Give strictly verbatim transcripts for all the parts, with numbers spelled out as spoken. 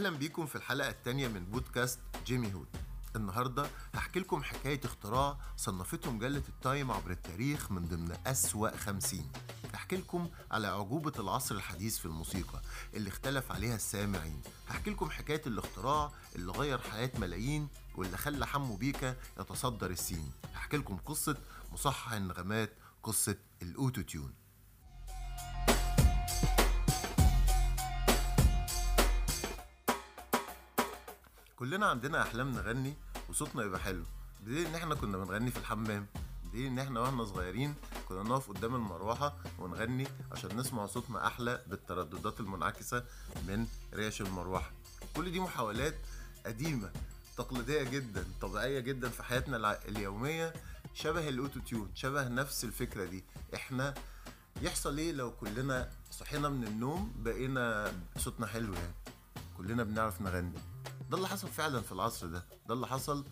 أهلا بيكم في الحلقة الثانية من بودكاست جيمي هود. النهاردة هحكي لكم حكاية اختراع صنفته مجلة التايم عبر التاريخ من ضمن أسوأ خمسين. هحكي لكم على عجوبة العصر الحديث في الموسيقى اللي اختلف عليها السامعين. هحكي لكم حكاية الاختراع اللي غير حياة ملايين واللي خلى حمو بيكا يتصدر السين. هحكي لكم قصة مصحح النغمات، قصة الأوتو-تيون. كلنا عندنا أحلام نغني وصوتنا يبقى حلو، بدليل إن إحنا كنا بنغني في الحمام، بدليل إن إحنا وإحنا صغيرين كنا نقف قدام المروحة ونغني عشان نسمع صوتنا أحلى بالترددات المنعكسة من ريش المروحة. كل دي محاولات قديمة تقليدية جدا، طبيعية جدا في حياتنا اليومية، شبه الأوتو تيون، شبه نفس الفكرة دي. إحنا يحصل إيه لو كلنا صحينا من النوم بقينا صوتنا حلو؟ يعني كلنا بنعرف نغني. ده اللي حصل فعلا في العصر ده، ده اللي حصل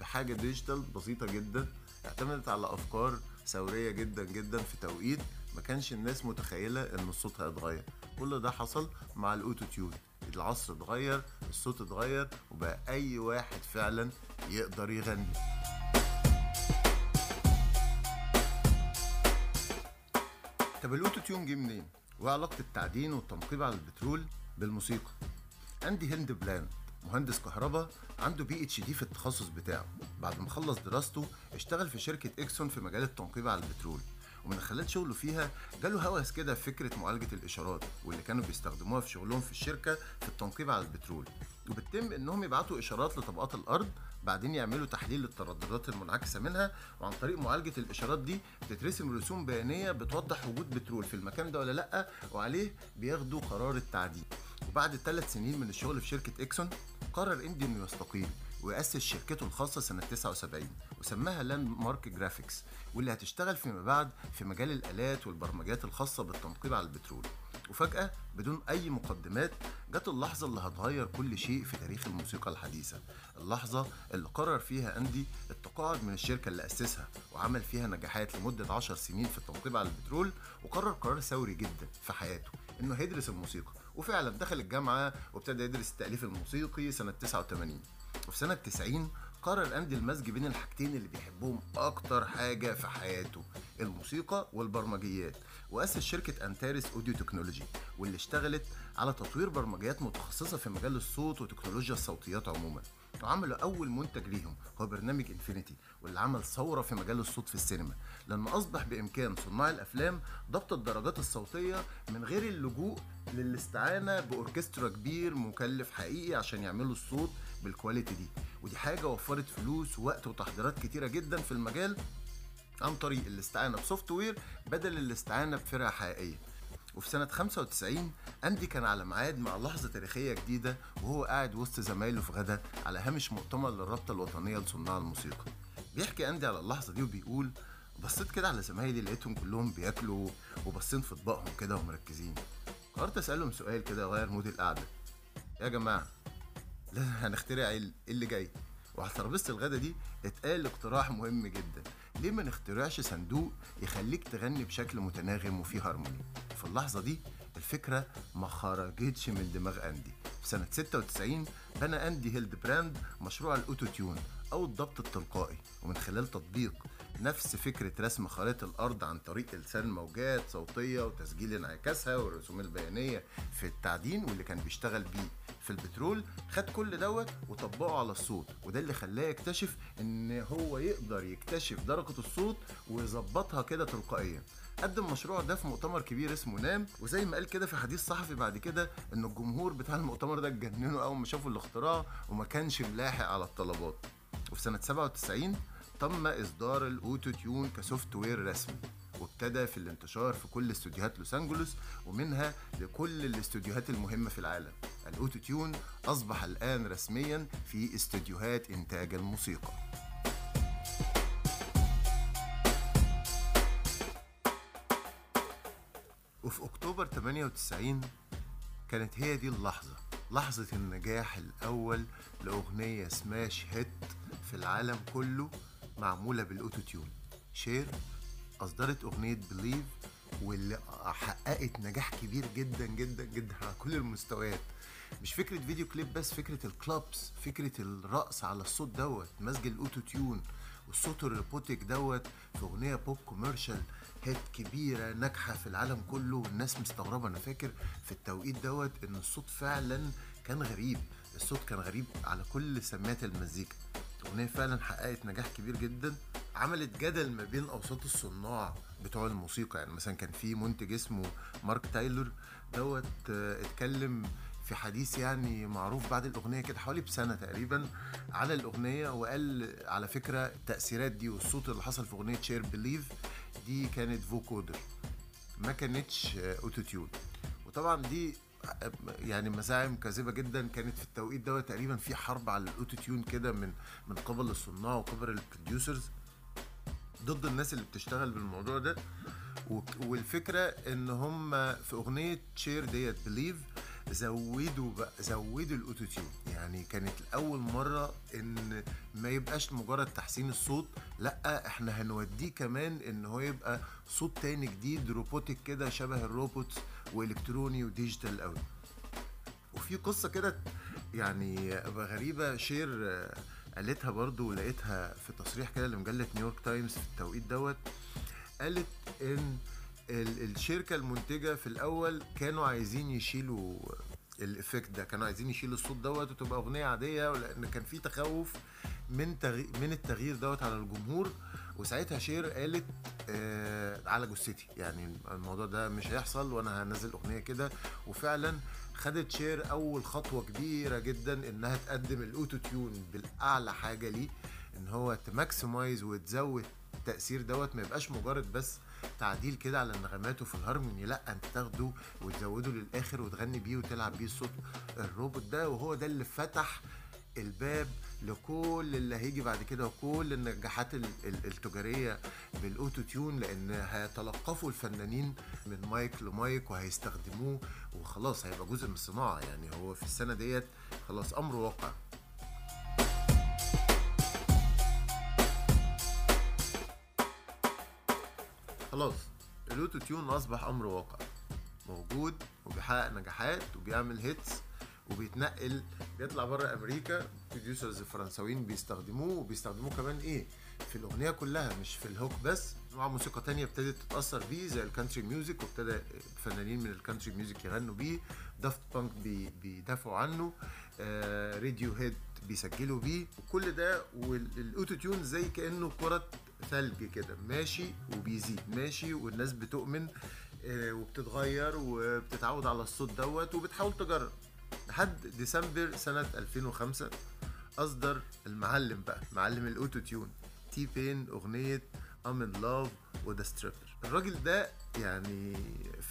بحاجة ديجيتال بسيطة جدا اعتمدت على أفكار ثورية جدا جدا في توقيت ما كانش الناس متخيلة ان الصوت هيتغير. كل ده حصل مع الأوتو تيون. العصر اتغير، الصوت اتغير، وبقى أي واحد فعلا يقدر يغني. طب الأوتو تيون جه منين؟ وعلاقة التعدين والتنقيب على البترول بالموسيقى؟ أندي هيلدبراند مهندس كهرباء عنده بي اتش دي في التخصص بتاعه. بعد ما خلص دراسته اشتغل في شركة اكسون في مجال التنقيب على البترول، ومن خلال شغله فيها جاله هوس كده بفكرة معالجة الاشارات واللي كانوا بيستخدموها في شغلهم في الشركة في التنقيب على البترول، وبتتم انهم يبعتوا اشارات لطبقات الارض، بعدين يعملوا تحليل للترددات المنعكسة منها، وعن طريق معالجة الاشارات دي بتترسم رسوم بيانية بتوضح وجود بترول في المكان ده ولا لا، وعليه بياخدوا قرار التعدين. وبعد ثلاث سنين من الشغل في شركة اكسون قرر اندي انه يستقيل ويأسس شركته الخاصة سنة تسعة وسبعين وسماها لاند مارك جرافيكس، واللي هتشتغل فيما بعد في مجال الآلات والبرمجيات الخاصة بالتنقيب على البترول. وفجأة بدون أي مقدمات جت اللحظة اللي هتغير كل شيء في تاريخ الموسيقى الحديثة، اللحظة اللي قرر فيها أندي التقاعد من الشركة اللي أسسها وعمل فيها نجاحات لمدة عشر سنين في التنقيب على البترول، وقرر قرار ثوري جدا في حياته إنه هيدرس الموسيقى. وفعلا دخل الجامعة وابتدى يدرس التأليف الموسيقي سنة تسعة وثمانين. وفي سنة تسعين قرر أندي المزج بين الحاجتين اللي بيحبهم أكتر حاجة في حياته، الموسيقى والبرمجيات، وأسس شركة انتاريس اوديو تكنولوجي واللي اشتغلت على تطوير برمجيات متخصصة في مجال الصوت وتكنولوجيا الصوتيات عموما. وعملوا أول منتج ليهم هو برنامج إنفينيتي، واللي عمل ثورة في مجال الصوت في السينما، لأن أصبح بإمكان صناع الأفلام ضبط الدرجات الصوتية من غير اللجوء للاستعانة بأوركسترا كبير مكلف حقيقي عشان يعملوا الصوت بالكواليتي دي. ودي حاجة وفرت فلوس ووقت وتحضيرات كتيرة جدا في المجال عن طريق الاستعانة بسوفت وير بدل الاستعانة بفرقة حقيقية. وفي سنة خمسة وتسعين أندي كان على ميعاد مع لحظة تاريخية جديدة، وهو قاعد وسط زمايله في غدا على هامش مؤتمر للرابطة الوطنية لصناع الموسيقى. بيحكي أندي على اللحظة دي وبيقول: بصيت كده على زمايلي لقيتهم كلهم بياكلوا وبصين في اطباقهم كده ومركزين، قررت أسألهم سؤال كده غير مود القعدة: يا جماعة لازم هنخترع ايه اللي جاي؟ وعلى ترابيزة الغدا دي اتقال اقتراح مهم جدا: ليه ما نخترعش صندوق يخليك تغني بشكل متناغم وفيه هارموني؟ في اللحظة دي الفكرة ما خرجتش من دماغ أندي. في سنة ستة وتسعين بنى أندي هيلدبراند مشروع الأوتو تيون أو الضبط التلقائي، ومن خلال تطبيق نفس فكرة رسم خريطة الأرض عن طريق إرسال موجات صوتية وتسجيل انعكاسها والرسوم البيانية في التعدين واللي كان بيشتغل بيه في البترول، خد كل دوت وطبقه على الصوت. وده اللي خلاه يكتشف إن هو يقدر يكتشف درجة الصوت ويظبطها كده تلقائيا. قدم المشروع ده في مؤتمر كبير اسمه نام، وزي ما قال كده في حديث صحفي بعد كده إن الجمهور بتاع المؤتمر ده اتجننوا أول ما شافوا الاختراع وما كانش ملاحق على الطلبات. وفي سنة سبعة وتسعين تم إصدار الأوتو تيون كسوفت وير رسمي، وابتدى في الانتشار في كل استوديوهات لوس أنجلوس ومنها لكل الاستوديوهات المهمة في العالم. الأوتو تيون أصبح الآن رسميا في استوديوهات إنتاج الموسيقى. وفي أكتوبر ثمانية وتسعين كانت هي دي اللحظة، لحظة النجاح الأول لأغنية سماش هيت في العالم كله معمولة بالأوتو تيون. شير أصدرت أغنية بليف واللي حققت نجاح كبير جدا جدا جدا على كل المستويات. مش فكره فيديو كليب بس، فكره الكلابس، فكره الرقص على الصوت دوت، مزج الاوتو تيون والصوت الروبوتيك دوت في اغنيه بوب كوميرشال هيت كبيره ناجحه في العالم كله، والناس مستغربه. انا فاكر في التوقيت دوت ان الصوت فعلا كان غريب، الصوت كان غريب على كل سماعات المزيكا. الاغنيه فعلا حققت نجاح كبير جدا، عملت جدل ما بين اوساط الصناع بتوع الموسيقى. يعني مثلا كان في منتج اسمه مارك تايلور دوت اتكلم في حديث يعني معروف بعد الاغنيه كده حوالي بسنه تقريبا على الاغنيه، وقال على فكره التاثيرات دي والصوت اللي حصل في اغنيه شير بليف دي كانت فوكودر، ما كانتش اوتو تيون. وطبعا دي يعني مزاعم كاذبه جدا. كانت في التوقيت دوت تقريبا في حرب على الاوتو تيون كده من من قبل الصناع وقبل البروديوسرز ضد الناس اللي بتشتغل بالموضوع ده. والفكره ان هم في اغنيه شير ديت بليف زودوا بقى زودوا الاوتو تيون. يعني كانت اول مره ان ما يبقاش مجرد تحسين الصوت، لا احنا هنوديه كمان ان هو يبقى صوت تاني جديد روبوتيك كده شبه الروبوتس والكتروني وديجيتال قوي. وفي قصه كده يعني غريبه شير قالتها برضو ولقيتها في تصريح كده لمجله نيويورك تايمز في التوقيت دوت. قالت ان الشركه المنتجه في الاول كانوا عايزين يشيلوا الافكت ده، كانوا عايزين يشيلوا الصوت دوت وتبقى اغنيه عاديه، ولان كان في تخوف من تغي... من التغيير دوت على الجمهور. وساعتها شير قالت آه على جثتي، يعني الموضوع ده مش هيحصل وانا هنزل اغنيه كده. وفعلا خدت شير اول خطوه كبيره جدا انها تقدم الاوتو تيون بالاعلى حاجه ليه، ان هو تماكسمايز وتزود التاثير دوت، ما يبقاش مجرد بس تعديل كده على النغمات وفي الهارموني، لا انت تاخده وتزوده للاخر وتغني بيه وتلعب بيه الصوت الروبوت ده. وهو ده اللي فتح الباب لكل اللي هيجي بعد كده وكل النجاحات التجاريه بالاوتو تيون، لان هيتلقفوا الفنانين من مايك لمايك وهيستخدموه، وخلاص هيبقى جزء من الصناعه. يعني هو في السنه ديت خلاص امر واقع. خلاص الاوتو تيون اصبح امر واقع، موجود وبيحقق نجاحات وبيعمل هيتس وبيتنقل، بيطلع بره امريكا، بروديوسرز الفرنساويين بيستخدموه، وبيستخدموه كمان ايه في الاغنيه كلها، مش في الهوك بس. نوع موسيقى تانية ابتدت تتاثر بيه زي الكانتري ميوزك، وابتدى فنانين من الكانتري ميوزك يغنوا بيه، دافت بانك بيدافعوا عنه، آه راديو هيد بيسجلوا بيه، وكل ده والاوتو تيون زي كانه كره ثلج كده ماشي وبيزيد ماشي، والناس بتؤمن آه وبتتغير وبتتعود على الصوت دوت وبتحاول تجرب. لحد ديسمبر سنة ألفين وخمسة أصدر المعلم بقى، معلم الأوتو تيون تي-بين، أغنية ام ان لاف وذا ستريفر. الراجل ده يعني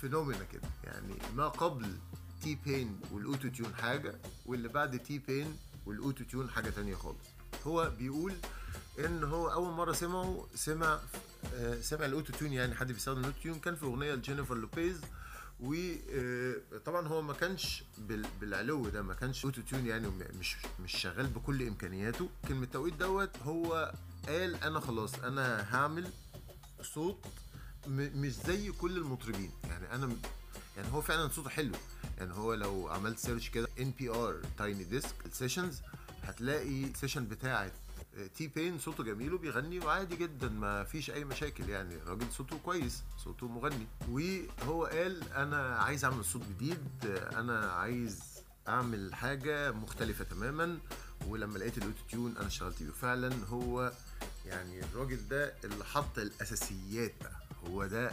فينومينا كده، يعني ما قبل تي-بين والأوتو تيون حاجة، واللي بعد تي-بين والأوتو تيون حاجة تانية خالص. هو بيقول إن هو أول مرة سمعه سمع سمع الأوتو تيون، يعني حد بيستخدم الأوتو تيون، كان في أغنية لجينيفر لوبيز. وطبعا هو ما كانش بالعلو ده، ما كانش اوتو تيون يعني، مش مش شغال بكل امكانياته. كان من التوقيت دوت هو قال انا خلاص انا هعمل صوت مش زي كل المطربين. يعني انا يعني هو فعلا صوته حلو، يعني هو لو عملت سيرش كده ان بي ار تايني ديسك سيشنز هتلاقي السيشن بتاعه تي بين صوته جميل وبيغني وعادي جدا، ما فيش اي مشاكل، يعني راجل صوته كويس، صوته مغني. وهو قال انا عايز اعمل صوت جديد، انا عايز اعمل حاجه مختلفه تماما، ولما لقيت الاوتو تيون انا اشتغلت بيه. فعلا هو يعني الراجل ده اللي حط الاساسيات بقى، هو ده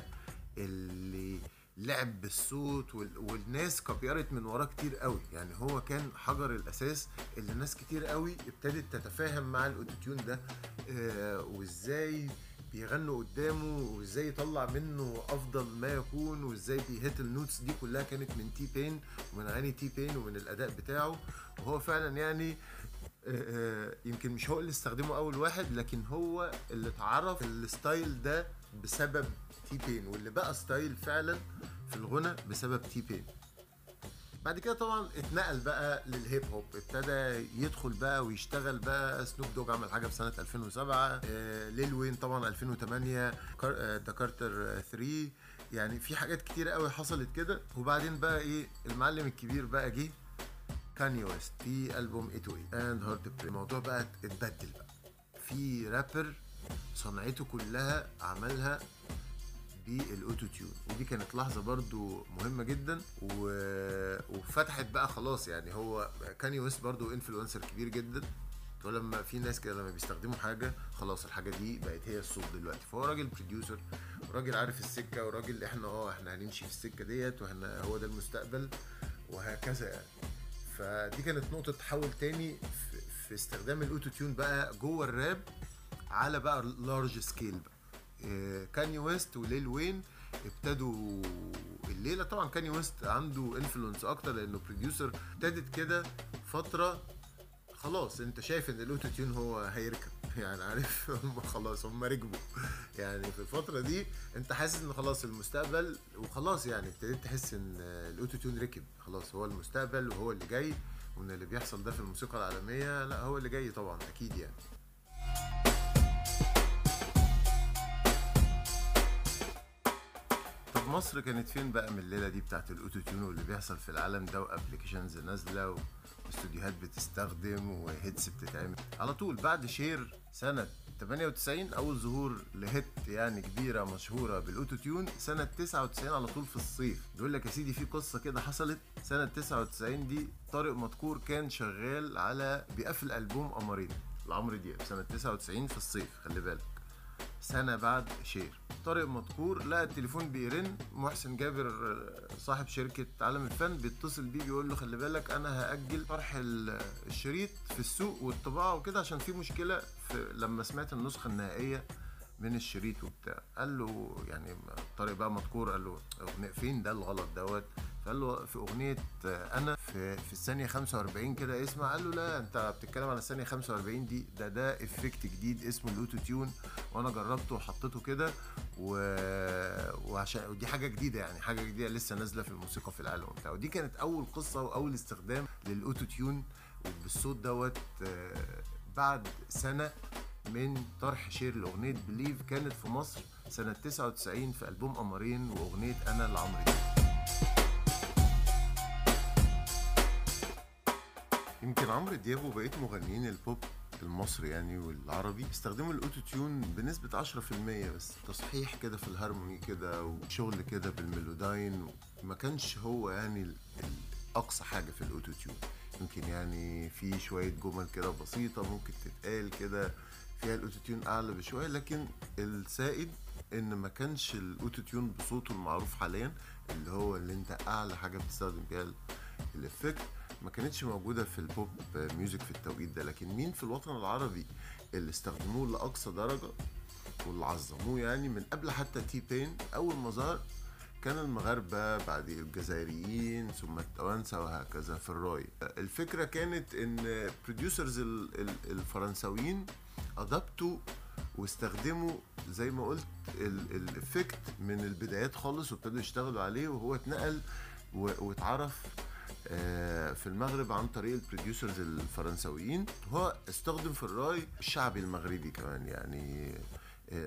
اللي لعب بالصوت، والناس كبيرت من وراه كتير قوي. يعني هو كان حجر الاساس اللي ناس كتير قوي ابتدت تتفاهم مع الاوتوتيون ده، آه وازاي بيغنوا قدامه وازاي يطلع منه افضل ما يكون، وازاي بيهت النوتس دي كلها كانت من تي بين، ومن اغاني تي بين ومن الاداء بتاعه. وهو فعلا يعني آه يمكن مش هو اللي استخدمه اول واحد، لكن هو اللي اتعرف الستايل ده بسبب تي بين، واللي بقى ستايل فعلا في الغنى بسبب تي بين. بعد كده طبعا اتنقل بقى للهيب هوب، ابتدى يدخل بقى ويشتغل بقى. سنوب دوغ عمل حاجه في سنه ألفين وسبعة، آه ليل وين طبعا ألفين وتمانية، دكارتر ثري، يعني في حاجات كتير قوي حصلت كده. وبعدين بقى ايه، المعلم الكبير بقى جه كاني ويست في ألبوم اي تو اند هارتبريك. الموضوع بقى اتبدل، بقى في رابر صنعته كلها عملها بالأوتو تيون، ودي كانت لحظة برضو مهمة جدا و... وفتحت بقى خلاص. يعني هو كاني ويست برضو انفلونسر كبير جدا، ولما في ناس كده لما بيستخدموا حاجة خلاص الحاجة دي بقت هي الصوت دلوقتي. فهو راجل بروديوسر، راجل عارف السكة، وراجل احنا اه احنا هنمشي في السكة ديت، وهنا هو ده المستقبل وهكذا يعني. فدي كانت نقطة تحول تاني في, في استخدام الأوتو تيون بقى جوه الراب على بقى لارج سكيل. بقى كاني ويست وليل وين ابتدوا الليلة. طبعا كاني ويست عنده انفلونس اكتر لانه بروديوسر. ابتدت كده فترة خلاص انت شايف ان الاوتو تيون هو هيركب، يعني عارف هم خلاص هم ركبوا. يعني في الفترة دي انت حاسس ان خلاص المستقبل، وخلاص يعني ابتديت تحس ان الاوتو تيون ركب خلاص، هو المستقبل وهو اللي جاي، وان اللي بيحصل ده في الموسيقى العالمية لا هو اللي جاي طبعا اكيد يعني. مصر كانت فين بقى من الليله دي بتاعت الاوتوتيون واللي بيحصل في العالم ده، وابلكيشنز نازله واستوديوهات بتستخدم وهيتس بتتعمل على طول. بعد شير سنه تمانية وتسعين اول ظهور لهيت يعني كبيره مشهوره بالاوتوتيون، سنه تسعة وتسعين على طول في الصيف. بيقول لك يا سيدي في قصه كده حصلت سنه تسعة وتسعين دي. طارق مذكور كان شغال على بيقفل البوم امارين لعمرو دياب سنه تسعة وتسعين في الصيف، خلي بالك سنه بعد شير. طارق مذكور لقى التليفون بيرن، محسن جابر صاحب شركة عالم الفن بيتصل بيه بيقول له خلي بالك انا هأجل طرح الشريط في السوق والطباعة وكده عشان في مشكلة في لما سمعت النسخة النهائية من الشريط وبتاع. قال له يعني طارق بقى مذكور قال له اغنية فين ده الغلط دوت؟ فقال له في اغنية انا في, في الثانية خمسة وأربعين كده اسمع. قال له لا انت بتتكلم على الثانية خمسة وأربعين دي، ده ده افكت جديد اسمه الاوتو تيون، وانا جربته وحطيته كده و... وعشان ودي حاجة جديدة يعني حاجة جديدة لسه نازلة في الموسيقى في العالم وبتاع. ودي كانت اول قصة واول استخدام للاوتو تيون بالصوت دوت بعد سنة من طرح شير لاغنية بليف. كانت في مصر سنة تسعة وتسعين في ألبوم قمرين واغنية انا لعمرو دياب. يمكن عمرو دياب وبقية مغنيين البوب المصري يعني والعربي استخدموا الاوتو تيون بنسبة عشرة في المية بس، تصحيح كده في الهارموني كده وشغل كده بالميلوداين. ما كانش هو يعني اقصى حاجة في الاوتو تيون، يمكن يعني في شوية جمل كده بسيطة ممكن تتقال كده فيها الاوتو تيون اعلى بشوية، لكن السائد ان ما كانش الاوتو تيون بصوته المعروف حاليا اللي هو اللي انت اعلى حاجة بتستخدم بيها الافكت ما كانتش موجودة في البوب ميوزك في التوقيت ده. لكن مين في الوطن العربي اللي استخدموه لأقصى درجة واللي عظموه يعني من قبل حتى تي-بين أول ما ظهر كان المغاربة، بعد الجزائريين ثم التوانسة وهكذا في الراي. الفكرة كانت ان بروديوسرز الفرنسويين أضبطوا واستخدموا زي ما قلت الإفكت من البدايات خالص وابتدوا يشتغلوا عليه، وهو اتنقل واتعرف في المغرب عن طريق البروديوسرز الفرنسويين. هو استخدم في الراي الشعبي المغربي كمان، يعني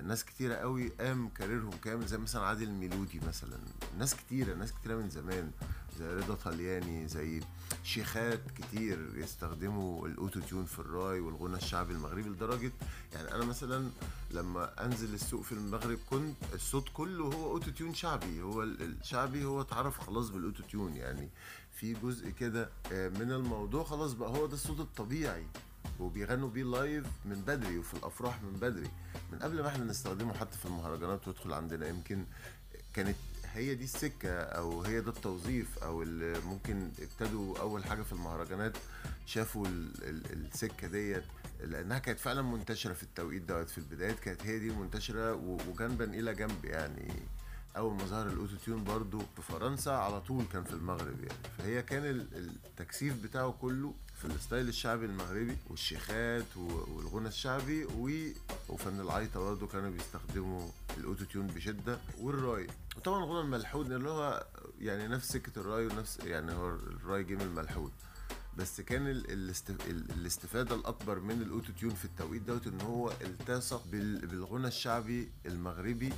ناس كتيرة قوي قام كاريرهم كامل زي مثلا عادل الميلودي مثلا، ناس كتيرة ناس كتيرة من زمان زي رضا طلياني، زي شيخات كتير يستخدموا الاوتو تيون في الراي والغنى الشعبي المغربي. لدرجة يعني انا مثلا لما انزل السوق في المغرب كنت الصوت كله هو اوتو تيون شعبي، هو الشعبي هو اتعرف خلاص بالاوتو تيون. يعني في جزء كده من الموضوع خلاص بقى هو ده الصوت الطبيعي وبيغنوا بيه لايف من بدري وفي الافراح من بدري من قبل ما احنا نستخدمه حتى في المهرجانات ويدخل عندنا. يمكن كانت هي دي السكه او هي ده التوظيف او اللي ممكن ابتدوا اول حاجه في المهرجانات شافوا ال ال السكه ديت لانها كانت فعلا منتشره في التوقيت دوت. في البدايات كانت هي دي منتشره وجنبا الى جنب يعني. اول ما ظهر الاوتو تيون برضو في فرنسا على طول كان في المغرب يعني، فهي كان التكثيف بتاعه كله في الستايل الشعبي المغربي والشيخات والغنى الشعبي وفن العيطه برضو كانوا بيستخدموا الاوتو تيون بشده، والراي وطبعا الغنى الملحون اللي هو يعني نفس سكه الراي ونفس يعني هو الراي جيم الملحون، بس كان الاستفاده الاكبر من الاوتو تيون في التوقيت دوت ان هو التصق بالغنى الشعبي المغربي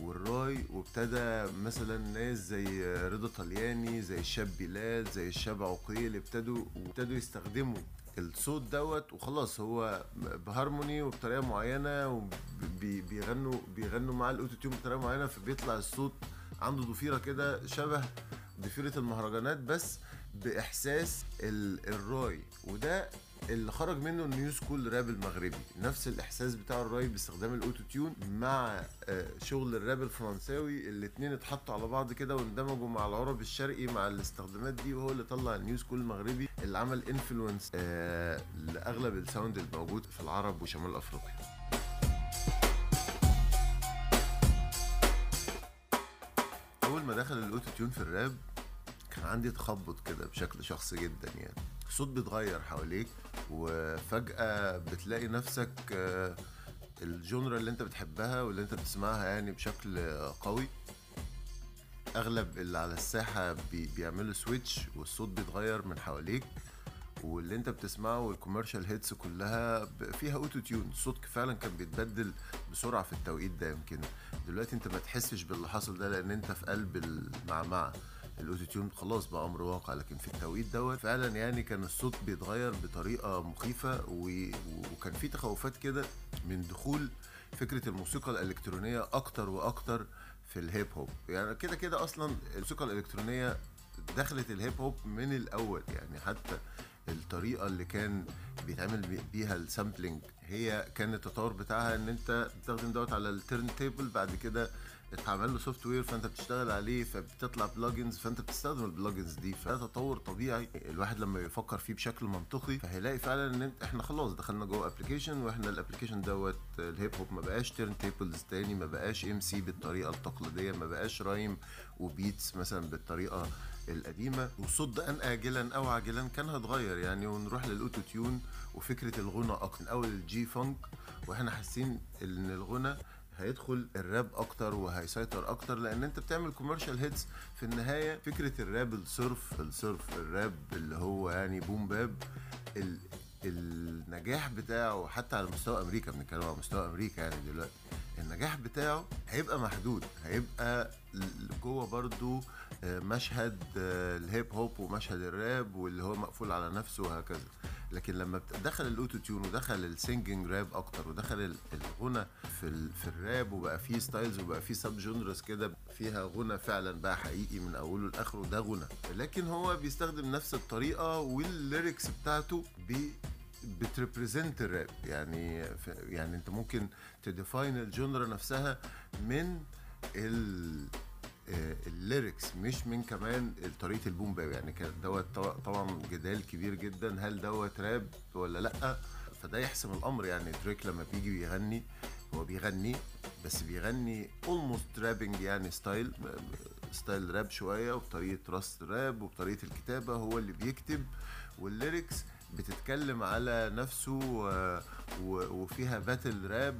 والراي، وابتدى مثلا ناس زي رضا طلياني، زي الشاب بلال، زي الشاب عقيل، ابتدوا ابتدوا يستخدموا الصوت دوت. وخلاص هو بهارموني وبطريقه معينه، وبيغنوا بيغنوا مع الاوتوتيون بطريقه معينه، فبيطلع الصوت عنده ضفيره كده شبه ضفيره المهرجانات بس باحساس الراي. وده اللي خرج منه النيو سكول راب المغربي، نفس الاحساس بتاع الراي باستخدام الاوتو تيون مع شغل الراب الفرنساوي، الاتنين اتحطوا على بعض كده واندمجوا مع العرب الشرقي مع الاستخدامات دي، وهو اللي طلع النيو سكول المغربي اللي عمل انفلونس آه لاغلب الساوند الموجود في العرب وشمال افريقيا. اول ما دخل الاوتو تيون في الراب كان عندي تخبط كده بشكل شخصي جدا، يعني الصوت بيتغير حواليك وفجأة بتلاقي نفسك الجونرا اللي انت بتحبها واللي انت بتسمعها يعني بشكل قوي. اغلب اللي على الساحة بيعملوا سويتش والصوت بيتغير من حواليك، واللي انت بتسمعه والكوميرشال هيتس كلها فيها اوتو تيون. الصوت فعلا كان بيتبدل بسرعة في التوقيت ده، يمكن دلوقتي انت ما تحسش باللي حصل ده لان انت في قلب المعمعة. الاوتوتيون خلاص بقى امر واقع، لكن في التوقيت دوت فعلا يعني كان الصوت بيتغير بطريقه مخيفه، و... وكان في تخوفات كده من دخول فكره الموسيقى الالكترونيه اكتر واكتر في الهيب هوب. يعني كده كده اصلا الموسيقى الالكترونيه دخلت الهيب هوب من الاول، يعني حتى الطريقه اللي كان بيتعمل بيها السامبلينج هي كان التطور بتاعها ان انت بتستخدم دوت على التيرن تيبل، بعد كده اتعمل له سوفت وير فانت بتشتغل عليه فبتطلع بلجنز فانت بتستخدم البلجنز دي. فده تطور طبيعي الواحد لما يفكر فيه بشكل منطقي فهيلاقي فعلا ان احنا خلاص دخلنا جوه ابلكيشن، واحنا الابلكيشن دوت الهيب هوب ما بقاش تيرن تيبلز تاني، ما بقاش ام سي بالطريقه التقليديه، ما بقاش رايم وبيتس مثلا بالطريقه القديمه. والصوت ان اجلا او عاجلا كان هتغير يعني، ونروح للاوتو تيون وفكره الغنى اكتر، اول الجي فانك واحنا حاسين ان الغنى هيدخل الراب اكتر وهيسيطر اكتر، لان انت بتعمل كوميرشال هيتس في النهايه. فكره الراب السيرف السيرف الراب اللي هو يعني بوم باب، ال... النجاح بتاعه حتى على مستوى امريكا، بنتكلم على مستوى امريكا يعني دلوقتي، النجاح بتاعه هيبقى محدود، هيبقى جوه برضو مشهد الهيب هوب ومشهد الراب واللي هو مقفول على نفسه وهكذا. لكن لما دخل الاوتو تيون ودخل السينجينج راب اكتر ودخل الغنى في في الراب، وبقى فيه ستايلز وبقى فيه سب جونرز كده فيها غنى فعلا بقى حقيقي من اوله لاخره، ده غنى. لكن هو بيستخدم نفس الطريقه والليركس بتاعته بي بتريبريزنت الراب، يعني يعني انت ممكن تديفاين الجونرا نفسها من ال الليركس مش من كمان طريقه البوم باب. يعني كان دوت طبعا جدال كبير جدا هل دوت راب ولا لا، فده يحسم الامر. يعني دريك لما بيجي بيغني هو بيغني بس بيغني almost رابنج، يعني ستايل ستايل راب شويه وبطريقه راس راب وبطريقه الكتابه، هو اللي بيكتب والليركس بتتكلم على نفسه وفيها باتل راب،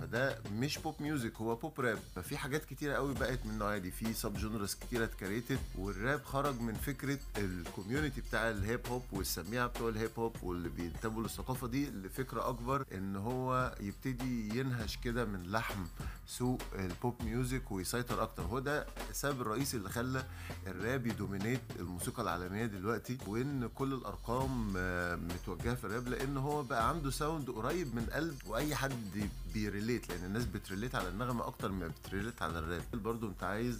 فده مش بوب ميوزك، هو بوب راب. ففي حاجات كتيره قوي بقت من النوعيه دي، في سب جونرز كتيره اتكريتت، والراب خرج من فكره الكوميونتي بتاع الهيب هوب والسميعه بتوع الهيب هوب واللي بينتبهوا للثقافه دي لفكره اكبر، ان هو يبتدي ينهش كده من لحم سوق البوب ميوزك ويسيطر اكتر. هو ده السبب الرئيسي اللي خلى الراب يدومينيت الموسيقى العالميه دلوقتي، وان كل الارقام متوجهه في الراب، لان هو بقى عنده ساوند قريب من قلب واي حد بيريليت، لان الناس بتريليت على النغمه اكتر ما بتريليت على الراب. برضو انت عايز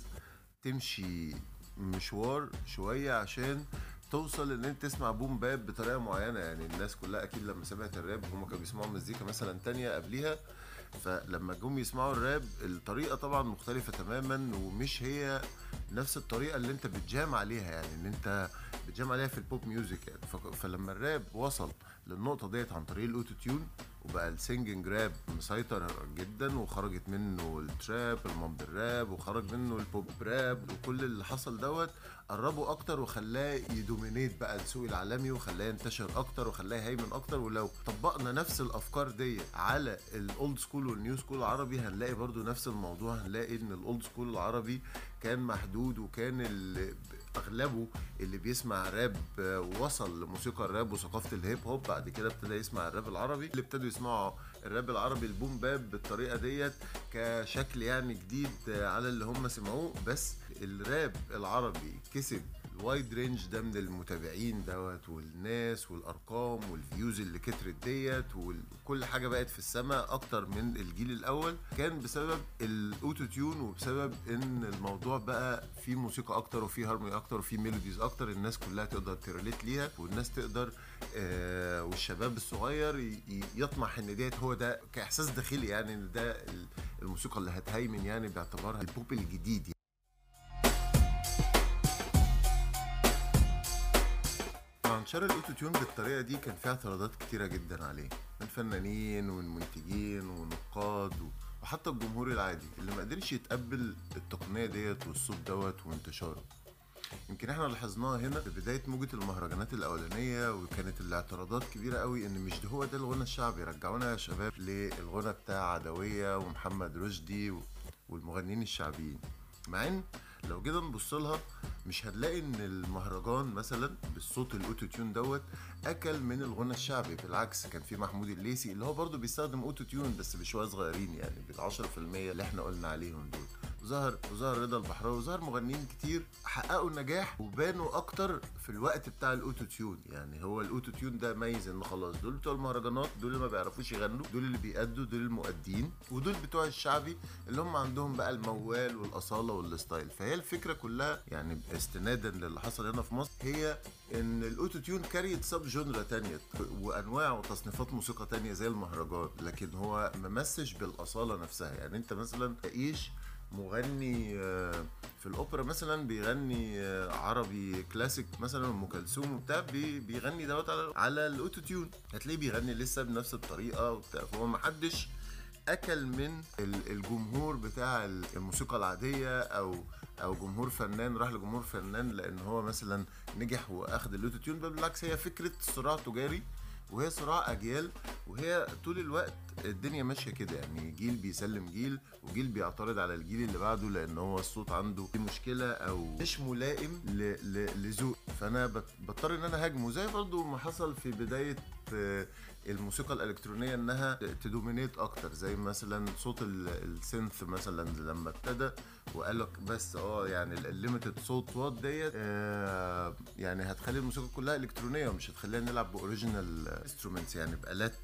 تمشي مشوار شويه عشان توصل ان انت تسمع بوم باب بطريقه معينه. يعني الناس كلها اكيد لما سمعت الراب هم كانوا بيسمعوا مزيكا مثلا تانية قبليها، فلما جم يسمعوا الراب الطريقه طبعا مختلفه تماما، ومش هي نفس الطريقه اللي انت بتجام عليها، يعني ان انت بتجام عليها في البوب ميوزك يعني. فلما الراب وصل للنقطه ديت عن طريق الاوتو تيون وبقى السينجينج راب مسيطر جدا، وخرجت منه التراب المامب الراب وخرج منه البوب راب، وكل اللي حصل دوت قربه اكتر وخلاه يدومينيت بقى السوق العالمي وخلاه ينتشر اكتر وخلاه هيمن اكتر. ولو طبقنا نفس الافكار دي على الاولد سكول والنيو سكول العربي هنلاقي برضو نفس الموضوع، هنلاقي ان الاولد سكول العربي كان محدود، وكان اللي اغلبه اللي بيسمع راب وصل لموسيقى الراب وثقافه الهيب هوب، بعد كده ابتدى يسمع الراب العربي، اللي ابتدوا يسمعوا الراب العربي البوم باب بالطريقه ديت كشكل يعني جديد على اللي هم سمعوه. بس الراب العربي كسب الوايد رينج ده من المتابعين دوت والناس والارقام والفيوز اللي كترت ديت وكل حاجه بقت في السماء اكتر من الجيل الاول، كان بسبب الاوتو تيون وبسبب ان الموضوع بقى فيه موسيقى اكتر وفيه هارموني اكتر وفيه ميلوديز اكتر الناس كلها تقدر تريليت ليها، والناس تقدر آه والشباب الصغير يطمح ان ديت هو ده كاحساس داخلي، يعني ان ده الموسيقى اللي هتهيمن يعني باعتبارها البوب الجديد يعني. انتشار الاوتوتيون بالطريقه دي كان فيها اعتراضات كتيره جدا عليه من فنانين والمنتجين والنقاد وحتى الجمهور العادي اللي ما قدرش يتقبل التقنيه ديت والصوت دوت وانتشاره. يمكن احنا لاحظناها هنا في بدايه موجه المهرجانات الاولانيه، وكانت الاعتراضات كبيره قوي ان مش ده هو ده الغنى الشعبي، رجعونا يا شباب للغنى بتاع عدويه ومحمد رشدي والمغنيين الشعبيين. مع ان لو جينا نبص لها مش هنلاقي ان المهرجان مثلا بالصوت الاوتو تيون دوت اكل من الغنى الشعبي، بالعكس كان في محمود الليثي اللي هو برضه بيستخدم اوتو تيون بس بشويه صغيرين يعني بالعشرة في المية اللي احنا قلنا عليهم دول، وظهر وظهر رضا البحراوي وظهر مغنيين كتير حققوا نجاح وبانوا اكتر في الوقت بتاع الاوتو تيون. يعني هو الاوتو تيون ده ميز ان خلاص دول بتوع المهرجانات، دول اللي ما بيعرفوش يغنوا، دول اللي بيأدوا، دول المؤدين، ودول بتوع الشعبي اللي هم عندهم بقى الموال والاصاله والستايل. فهي الفكره كلها يعني استنادا للي حصل هنا في مصر هي ان الاوتو تيون كاريت سب جونرا تانية وانواع وتصنيفات موسيقى تانية زي المهرجان، لكن هو ممسش بالاصاله نفسها. يعني انت مثلا تعيش مغني في الاوبرا مثلا بيغني عربي كلاسيك مثلا ام كلثوم وبتاع بيغني دوت على على الاوتو تيون، هتلاقيه بيغني لسه بنفس الطريقه وبتاع. فهو ما حدش اكل من الجمهور بتاع الموسيقى العاديه او او جمهور فنان راح لجمهور فنان لان هو مثلا نجح واخد الاوتو تيون، بل بالعكس هي فكره صراع تجاري وهي صراع اجيال، وهي طول الوقت الدنيا ماشيه كده يعني جيل بيسلم جيل وجيل بيعترض على الجيل اللي بعده لان هو الصوت عنده في مشكله او مش ملائم لذوق، فانا بضطر ان انا هاجمه. زي برضو ما حصل في بدايه الموسيقى الالكترونيه انها تدومينيت اكتر، زي مثلا صوت السينث مثلا لما ابتدى وقال لك بس اه يعني الليميتد صوت وات ديت آه يعني هتخلي الموسيقى كلها الكترونيه ومش هتخليها نلعب باوريجينال انسترومنتس يعني بالات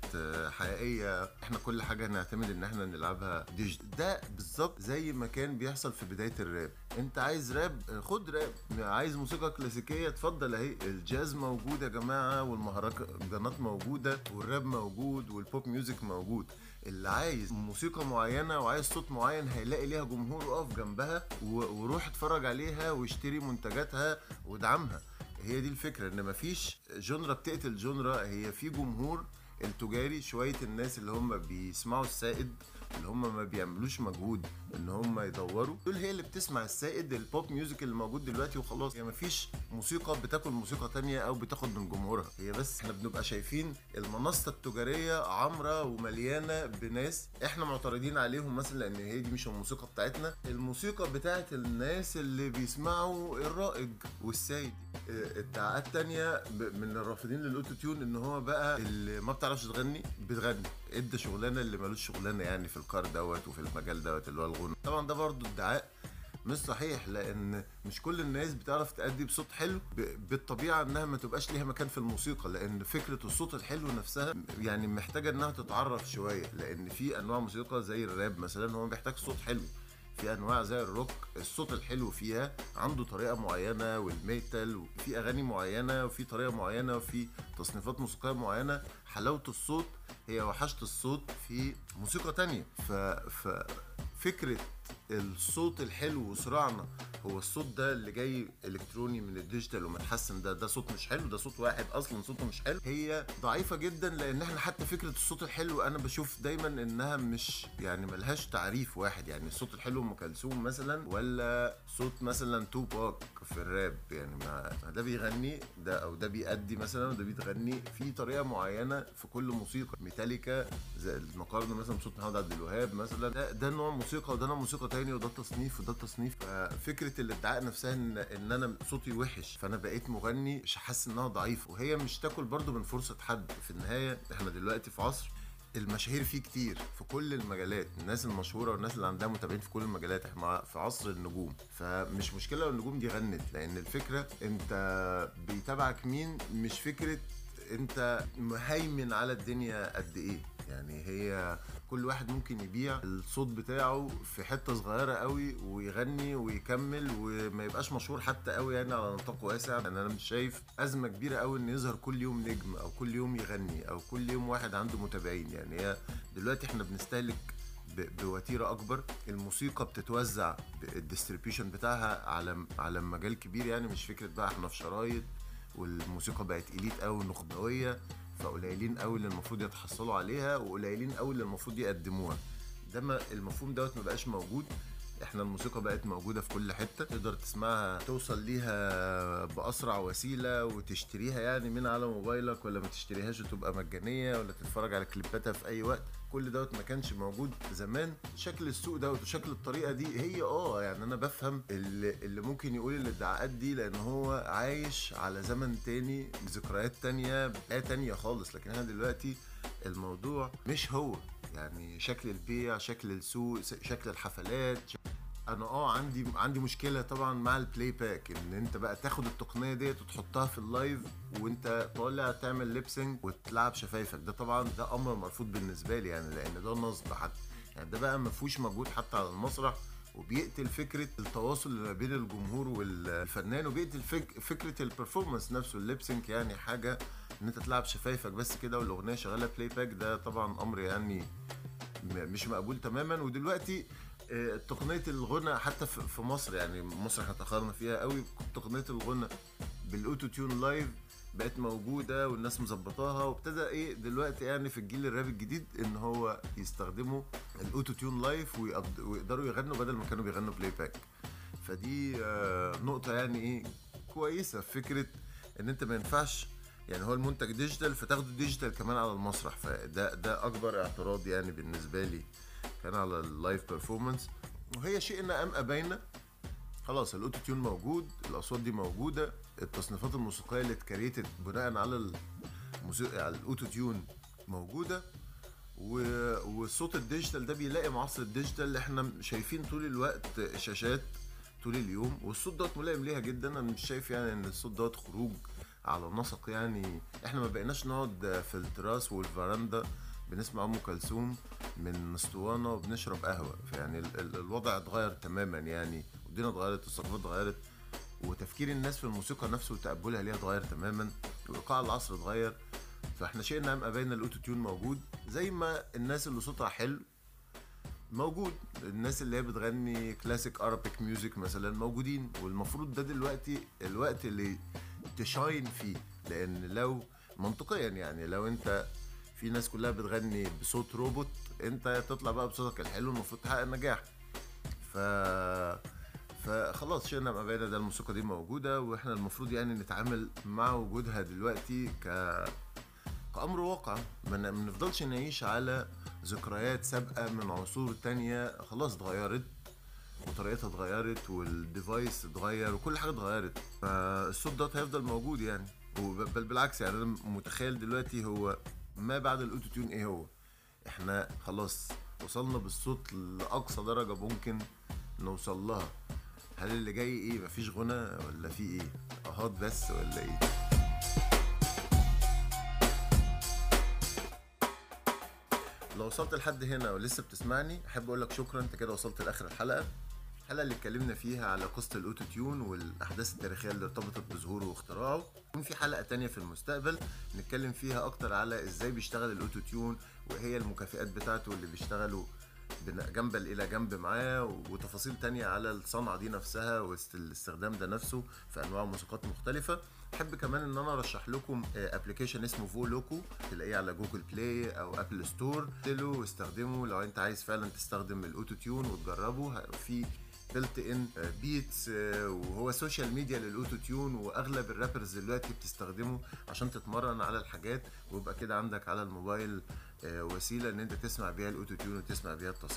حقيقيه، احنا كل حاجه هنعتمد ان احنا نلعبها ديجيتال. ده بالظبط زي ما كان بيحصل في بدايه الراب، انت عايز راب خد راب، عايز موسيقى كلاسيكيه اتفضل اهي، الجاز موجود يا جماعه والمهرجانات موجوده والراب موجود والبوب ميوزك موجود. اللي عايز موسيقى معينه وعايز صوت معين هيلاقي ليها جمهور واقف جنبها وروح اتفرج عليها واشتري منتجاتها وادعمها. هي دي الفكره ان مفيش جونرا بتقتل جونرا، هي في جمهور التجاري شويه الناس اللي هم بيسمعوا السائد اللي هم ما بيعملوش مجهود ان هم يدوروا، دول هي اللي بتسمع السائد البوب ميوزك اللي موجود دلوقتي وخلاص. هي يعني مفيش موسيقى بتاكل موسيقى تانية او بتاخد من جمهورها، هي بس احنا بنبقى شايفين المنصه التجاريه عمره ومليانه بناس احنا معترضين عليهم مثلا لان هي دي مش الموسيقى بتاعتنا، الموسيقى بتاعه الناس اللي بيسمعوا الرائج والسائد. التعقيدات التانية من الرافضين للاوتو تيون ان هو بقى اللي ما بتعرفش تغني بتغني، ادى شغلانه اللي مالوش شغلانه يعني في الكار دوت وفي المجال دوت اللي هو الغنى. طبعا ده برضو ادعاء مش صحيح لان مش كل الناس بتعرف تأدي بصوت حلو بالطبيعه انها ما تبقاش ليها مكان في الموسيقى، لان فكره الصوت الحلو نفسها يعني محتاجه انها تتعرف شويه، لان في انواع موسيقى زي الراب مثلا هو بيحتاج صوت حلو، في انواع زي الروك الصوت الحلو فيها عنده طريقه معينه، والميتال وفي اغاني معينه وفي طريقه معينه وفي تصنيفات موسيقيه معينه، حلاوه الصوت هي وحشت الصوت في موسيقى تانية. ففكره الصوت الحلو وصراعنا هو الصوت ده اللي جاي الكتروني من الديجيتال ومتحسن ده ده صوت مش حلو، ده صوت واحد اصلا صوته مش حلو، هي ضعيفه جدا. لان احنا حتى فكره الصوت الحلو انا بشوف دايما انها مش يعني ملهاش تعريف واحد، يعني الصوت الحلو ام كلثوم مثلا ولا صوت مثلا توباك في الراب، يعني ما ده بيغني ده او ده بيأدي مثلا وده بيتغني في طريقه معينه في كل موسيقى. ميتاليكا زي المقارنه مثلا بصوت محمد عبد الوهاب مثلا ده, ده نوع موسيقى وده نوع موسيقى تاني وده تصنيف وده تصنيف. ففكره الادعاء نفسها ان ان انا صوتي وحش فانا بقيت مغني مش حاسس انها ضعيفه، وهي مش تاكل برضو من فرصه حد. في النهايه احنا دلوقتي في عصر المشاهير فيه كتير في كل المجالات، الناس المشهوره والناس اللي عندها متابعين في كل المجالات. احنا في عصر النجوم، فمش مشكله لو النجوم دي غنت، لان الفكره انت بيتابعك مين، مش فكره انت مهيمن على الدنيا قد ايه. يعني هي كل واحد ممكن يبيع الصوت بتاعه في حته صغيره قوي ويغني ويكمل وما يبقاش مشهور حتى قوي، يعني على نطاق واسع. يعني انا مش شايف ازمه كبيره قوي ان يظهر كل يوم نجم او كل يوم يغني او كل يوم واحد عنده متابعين. يعني هي دلوقتي احنا بنستهلك بوتيره اكبر، الموسيقى بتتوزع الديستريبيوشن بتاعها على على مجال كبير. يعني مش فكره بقى احنا في شرايط والموسيقى بقت إليت أو نخبوية، فقليلين أوي اللي المفروض يتحصلوا عليها وقليلين أوي اللي المفروض يقدموها. ده المفهوم دوت ما بقاش موجود. احنا الموسيقى بقت موجودة في كل حتة، تقدر تسمعها توصل ليها بأسرع وسيلة وتشتريها يعني من على موبايلك، ولا ما تشتريهاش وتبقى مجانية، ولا تتفرج على كليباتها في أي وقت. كل دوت ما كانش موجود زمان. شكل السوق دوت وشكل الطريقة دي هي اه يعني انا بفهم اللي, اللي ممكن يقول الادعاءات دي، لان هو عايش على زمن تاني، ذكريات تانية، بقى تانية خالص. لكن انا دلوقتي الموضوع مش هو، يعني شكل البيع، شكل السوق، شكل الحفلات. انا اه عندي عندي مشكله طبعا مع البلاي باك، ان انت بقى تاخد التقنيه ديت وتحطها في اللايف وانت طالع تعمل ليبسينج وتلعب شفايفك. ده طبعا ده امر مرفوض بالنسبه لي، يعني لان ده نصب حتى، يعني ده بقى ما فيهوش مجهود حتى على المسرح، وبيقتل فكره التواصل ما بين الجمهور والفنان، وبيقتل فك... فكره البرفورمانس نفسه. الليبسينج يعني حاجه ان انت تلعب شفايفك بس كده والاغنيه شغاله بلاي باك، ده طبعا امر يعني مش مقبول تماما. ودلوقتي تقنية الغنى حتى في مصر، يعني مصر احنا اتأخرنا فيها قوي، تقنية الغنى بالاوتو تيون لايف بقت موجودة والناس مزبطاها، وابتدى ايه دلوقتي يعني في الجيل الراب الجديد ان هو يستخدموا الاوتو تيون لايف ويقدروا يغنوا بدل ما كانوا بيغنوا بلاي باك. فدي نقطة يعني ايه كويسة، فكرة ان انت ما ينفعش يعني هو المنتج ديجيتال فتاخده ديجيتال كمان على المسرح. فده ده اكبر اعتراض يعني بالنسبة لي كان على اللايف بيرفورمانس. وهي شئنا ام ابينا خلاص الاوتو تيون موجود، الاصوات دي موجوده، التصنيفات الموسيقيه اللي اتكريتت بناء على الموسيقى على الاوتو تيون موجوده، والصوت الديجيتال ده بيلاقي معاصر الديجيتال اللي احنا شايفين طول الوقت شاشات طول اليوم، والصوت دوت ملائم ليها جدا. انا مش شايف يعني ان الصوت دوت خروج على نسق، يعني احنا ما بقيناش نقعد في التراس والفراندا بنسمع ام كلثوم من اسطوانه وبنشرب قهوه. فيعني الوضع اتغير تماما، يعني ودينا اتغيرت، الثقافات اتغيرت، وتفكير الناس في الموسيقى نفسه وتقبلها ليها اتغير تماما، وايقاع العصر اتغير. فاحنا شئنا ام ابينا الاوتو تيون موجود، زي ما الناس اللي صوتها حلو موجود، الناس اللي هي بتغني كلاسيك ارابيك ميوزك مثلا موجودين، والمفروض ده دلوقتي الوقت اللي تشاين فيه. لان لو منطقيا يعني لو انت في ناس كلها بتغني بصوت روبوت، انت تطلع بقى بصوتك الحلو المفروض تحقق نجاح. ف فخلاص شئنا ما بين ده، الموسيقى دي موجوده، واحنا المفروض يعني نتعامل مع وجودها دلوقتي ك كأمر واقع. ما نفضلش نعيش على ذكريات سابقه من عصور تانية خلاص اتغيرت وطريقتها اتغيرت والديفايس اتغير وكل حاجه اتغيرت. فالصوت ده هيفضل موجود يعني، بل بالعكس. يعني انا متخيل دلوقتي هو ما بعد الاوتو تيون ايه هو، احنا خلاص وصلنا بالصوت لاقصى درجه ممكن نوصل لها. هل اللي جاي ايه؟ مفيش غنى ولا في ايه؟ اهات بس ولا ايه؟ لو وصلت لحد هنا ولسه بتسمعني احب اقول لك شكرا، انت كده وصلت لاخر الحلقه الحلقه اللي اتكلمنا فيها على قصه الاوتو تيون والاحداث التاريخيه اللي ارتبطت بظهوره واختراعه. يكون في حلقه تانية في المستقبل نتكلم فيها اكتر على ازاي بيشتغل الاوتو تيون وهي المكافئات بتاعته اللي بيشتغلوا جنب الى جنب معاه، وتفاصيل تانية على الصنعه دي نفسها والاستخدام ده نفسه في انواع موسيقات مختلفه. احب كمان ان انا ارشح لكم ابلكيشن اسمه فولوكو، تلاقيه على جوجل بلاي او ابل ستور، تلو واستخدمه لو انت عايز فعلا تستخدم الاوتو تيون وتجربه. في بلت ان بيتس وهو سوشيال ميديا للاوتو تيون، واغلب الرابرز دلوقتي بتستخدمه عشان تتمرن على الحاجات، ويبقى كده عندك على الموبايل وسيله ان انت تسمع بيها الاوتو تيون وتسمع بيها التصحيح.